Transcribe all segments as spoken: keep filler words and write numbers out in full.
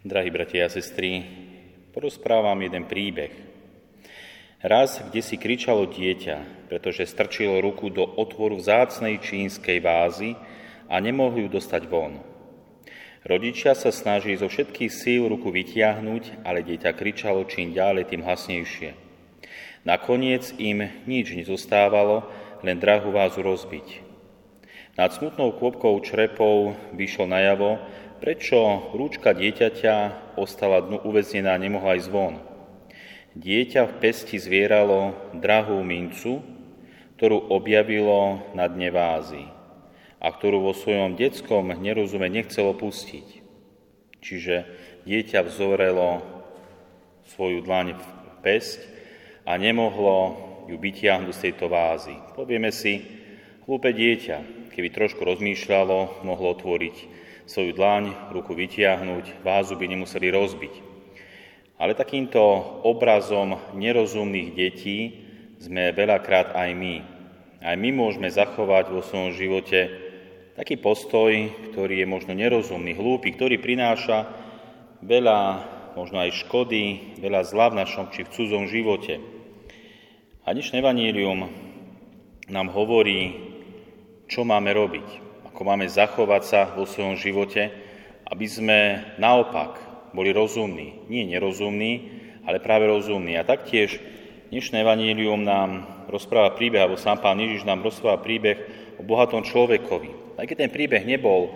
Drahí bratia a sestry, porozprávam jeden príbeh. Raz kdesi kričalo dieťa, pretože strčilo ruku do otvoru vzácnej čínskej vázy a nemohli ju dostať von. Rodičia sa snažili zo všetkých síl ruku vytiahnuť, ale dieťa kričalo čím ďalej, tým hlasnejšie. Nakoniec im nič nezostávalo, len drahú vázu rozbiť. Nad smutnou kôpkou črepov vyšlo najavo, prečo rúčka dieťaťa ostala dnu uväznená a nemohla ísť von. Dieťa v pesti zvieralo drahú mincu, ktorú objavilo na dne vázy a ktorú vo svojom detskom nerozume nechcelo pustiť. Čiže dieťa vzorelo svoju dlaň v pesť a nemohlo ju vytiahnuť z tejto vázy. Povieme si, hlúpe dieťa, keby trošku rozmýšľalo, mohlo otvoriť svoju dlaň, ruku vytiahnuť, vázu by nemuseli rozbiť. Ale takýmto obrazom nerozumných detí sme veľakrát aj my. Aj my môžeme zachovať vo svojom živote taký postoj, ktorý je možno nerozumný, hlúpy, ktorý prináša veľa, možno aj škody, veľa zla v našom či v cudzom živote. A dnešné evanjelium nám hovorí, čo máme robiť. Ako máme zachovať sa vo svojom živote, aby sme naopak boli rozumní. Nie nerozumní, ale práve rozumní. A taktiež dnešné evanjelium nám rozpráva príbeh, alebo sám Pán Ježiš nám rozpráva príbeh o bohatom človekovi. Aj keď ten príbeh nebol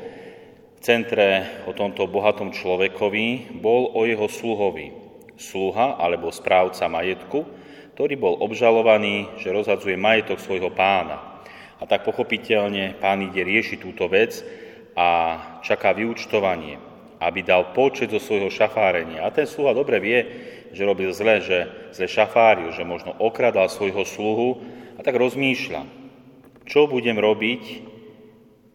v centre o tomto bohatom človekovi, bol o jeho sluhovi. Sluha alebo správca majetku, ktorý bol obžalovaný, že rozhadzuje majetok svojho pána. A tak pochopiteľne pán ide riešiť túto vec a čaká vyúčtovanie, aby dal počet zo svojho šafárenia. A ten sluha dobre vie, že robil zle, že zle šafáril, že možno okradal svojho sluhu. A tak rozmýšľa, čo budem robiť,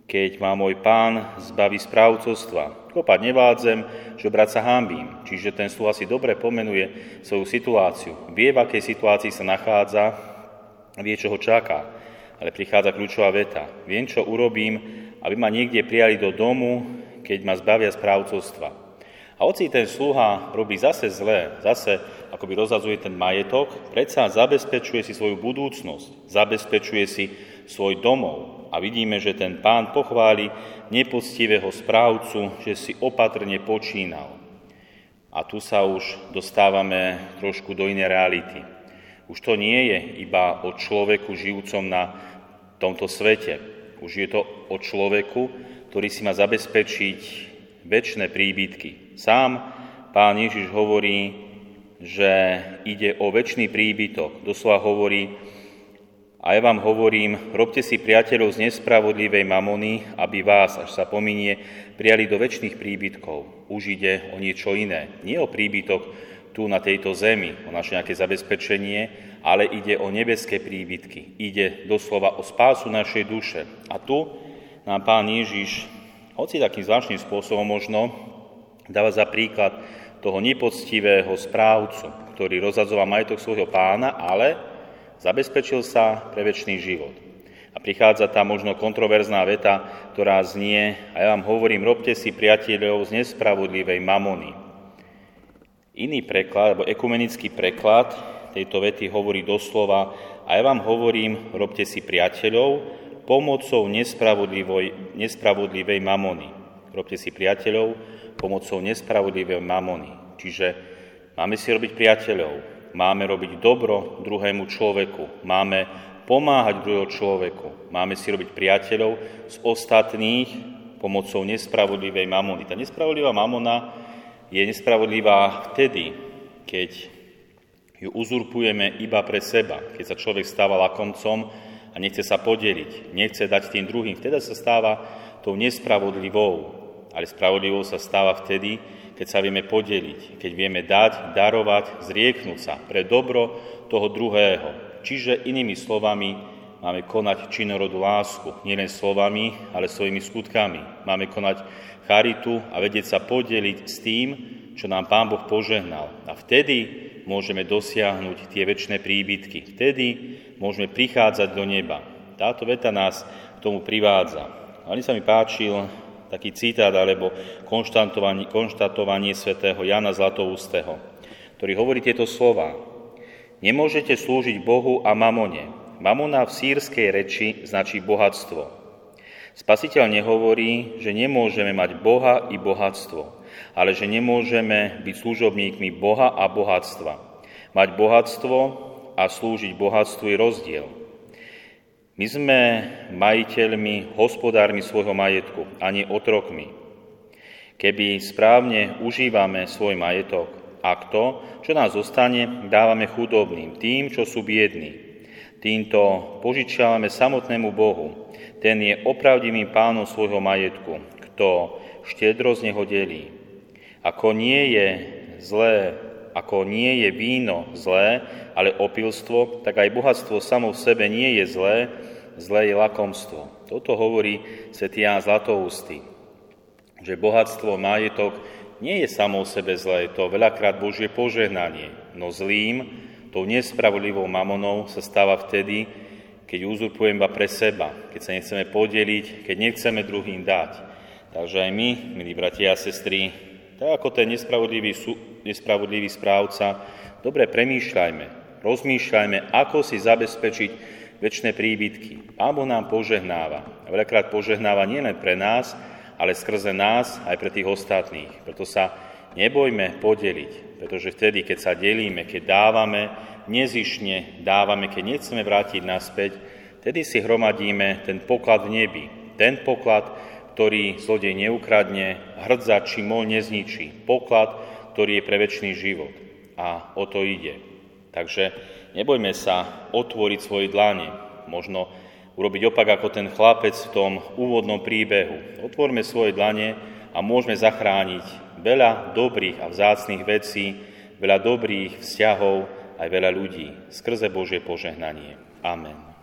keď ma môj pán zbaví správcovstva. Kopať nevádzem, žobrať sa hanbím. Čiže ten sluha si dobre pomenuje svoju situáciu. Vie, v akej situácii sa nachádza, vie, čo ho čaká. Ale prichádza kľúčová veta. Viem, čo urobím, aby ma niekde prijali do domu, keď ma zbavia správcovstva. A hoci ten sluha robí zase zlé, zase akoby rozhadzuje ten majetok, predsa zabezpečuje si svoju budúcnosť, zabezpečuje si svoj domov. A vidíme, že ten pán pochváli nepoctivého správcu, že si opatrne počínal. A tu sa už dostávame trošku do inej reality. Už to nie je iba o človeku žijúcom na tomto svete. Už je to o človeku, ktorý si má zabezpečiť večné príbytky. Sám Pán Ježiš hovorí, že ide o večný príbytok. Doslova hovorí, a ja vám hovorím, robte si priateľov z nespravodlivej mamony, aby vás, až sa pominie, prijali do večných príbytkov. Už ide o niečo iné. Nie o príbytok tu na tejto zemi, o naše nejaké zabezpečenie, ale ide o nebeské príbytky. Ide doslova o spásu našej duše. A tu nám Pán Ježiš, hoci takým zvláštnym spôsobom možno, dáva za príklad toho nepoctivého správcu, ktorý rozhadzoval majetok svojho pána, ale zabezpečil sa pre večný život. A prichádza tá možno kontroverzná veta, ktorá znie, a ja vám hovorím, robte si priateľov z nespravodlivej mamony. Iný preklad, alebo ekumenický preklad tejto vety hovorí doslova a ja vám hovorím, robte si priateľov pomocou nespravodlivej mamony. Robte si priateľov pomocou nespravodlivej mamony. Čiže máme si robiť priateľov, máme robiť dobro druhému človeku, máme pomáhať druhého človeku, máme si robiť priateľov z ostatných pomocou nespravodlivej mamony. Tá nespravodlivá mamona je nespravodlivá vtedy, keď ju uzurpujeme iba pre seba, keď sa človek stáva lakomcom a nechce sa podeliť, nechce dať tým druhým. Vtedy sa stáva tou nespravodlivou, ale spravodlivou sa stáva vtedy, keď sa vieme podeliť, keď vieme dať, darovať, zrieknúť sa pre dobro toho druhého. Čiže inými slovami máme konať činorodú lásku, nielen slovami, ale svojimi skutkami. Máme konať charitu a vedieť sa podeliť s tým, čo nám Pán Boh požehnal. A vtedy môžeme dosiahnuť tie večné príbytky. Vtedy môžeme prichádzať do neba. Táto veta nás k tomu privádza. A mne sa mi páčil Taký citát alebo konštatovanie, konštatovanie svätého Jana Zlatoústeho, ktorý hovorí tieto slova. Nemôžete slúžiť Bohu a mamone. Mamona v sýrskej reči značí bohatstvo. Spasiteľ nehovorí, že nemôžeme mať Boha i bohatstvo, ale že nemôžeme byť služobníkmi Boha a bohatstva. Mať bohatstvo a slúžiť bohatstvu je rozdiel. My sme majiteľmi, hospodármi svojho majetku, a nie otrokmi. Keby správne užívame svoj majetok, a to, čo nám zostane, dávame chudobným, tým, čo sú biední. Týmto požičiavame samotnému Bohu. Ten je opravdivým pánom svojho majetku, kto štedro z neho delí. Ako nie je zlé, ako nie je víno zlé, ale opilstvo, tak aj bohatstvo samo v sebe nie je zlé, zlé je lakomstvo. Toto hovorí svätý Ján Zlatoústy, že bohatstvo, majetok nie je samo v sebe zlé, to veľakrát Božie požehnanie, no zlým, tou nespravodlivou mamonou sa stáva vtedy, keď uzurpujem iba pre seba, keď sa nechceme podeliť, keď nechceme druhým dať. Takže aj my, milí bratia a sestry, tak ako ten nespravodlivý, nespravodlivý správca, dobre premýšľajme, rozmýšľajme, ako si zabezpečiť večné príbytky. Pán Boh nám požehnáva. A veľakrát požehnáva nielen pre nás, ale skrze nás aj pre tých ostatných. Preto sa nebojme podeliť, pretože vtedy, keď sa delíme, keď dávame, nezišne dávame, keď nechceme vrátiť naspäť, vtedy si hromadíme ten poklad v nebi, ten poklad, ktorý zlodej neukradne, hrdza či moľ nezničí. Poklad, ktorý je pre večný život. A o to ide. Takže nebojme sa otvoriť svoje dlane. Možno urobiť opak ako ten chlapec v tom úvodnom príbehu. Otvorme svoje dlane a môžeme zachrániť veľa dobrých a vzácnych vecí, veľa dobrých vzťahov, aj veľa ľudí. Skrze Božie požehnanie. Amen.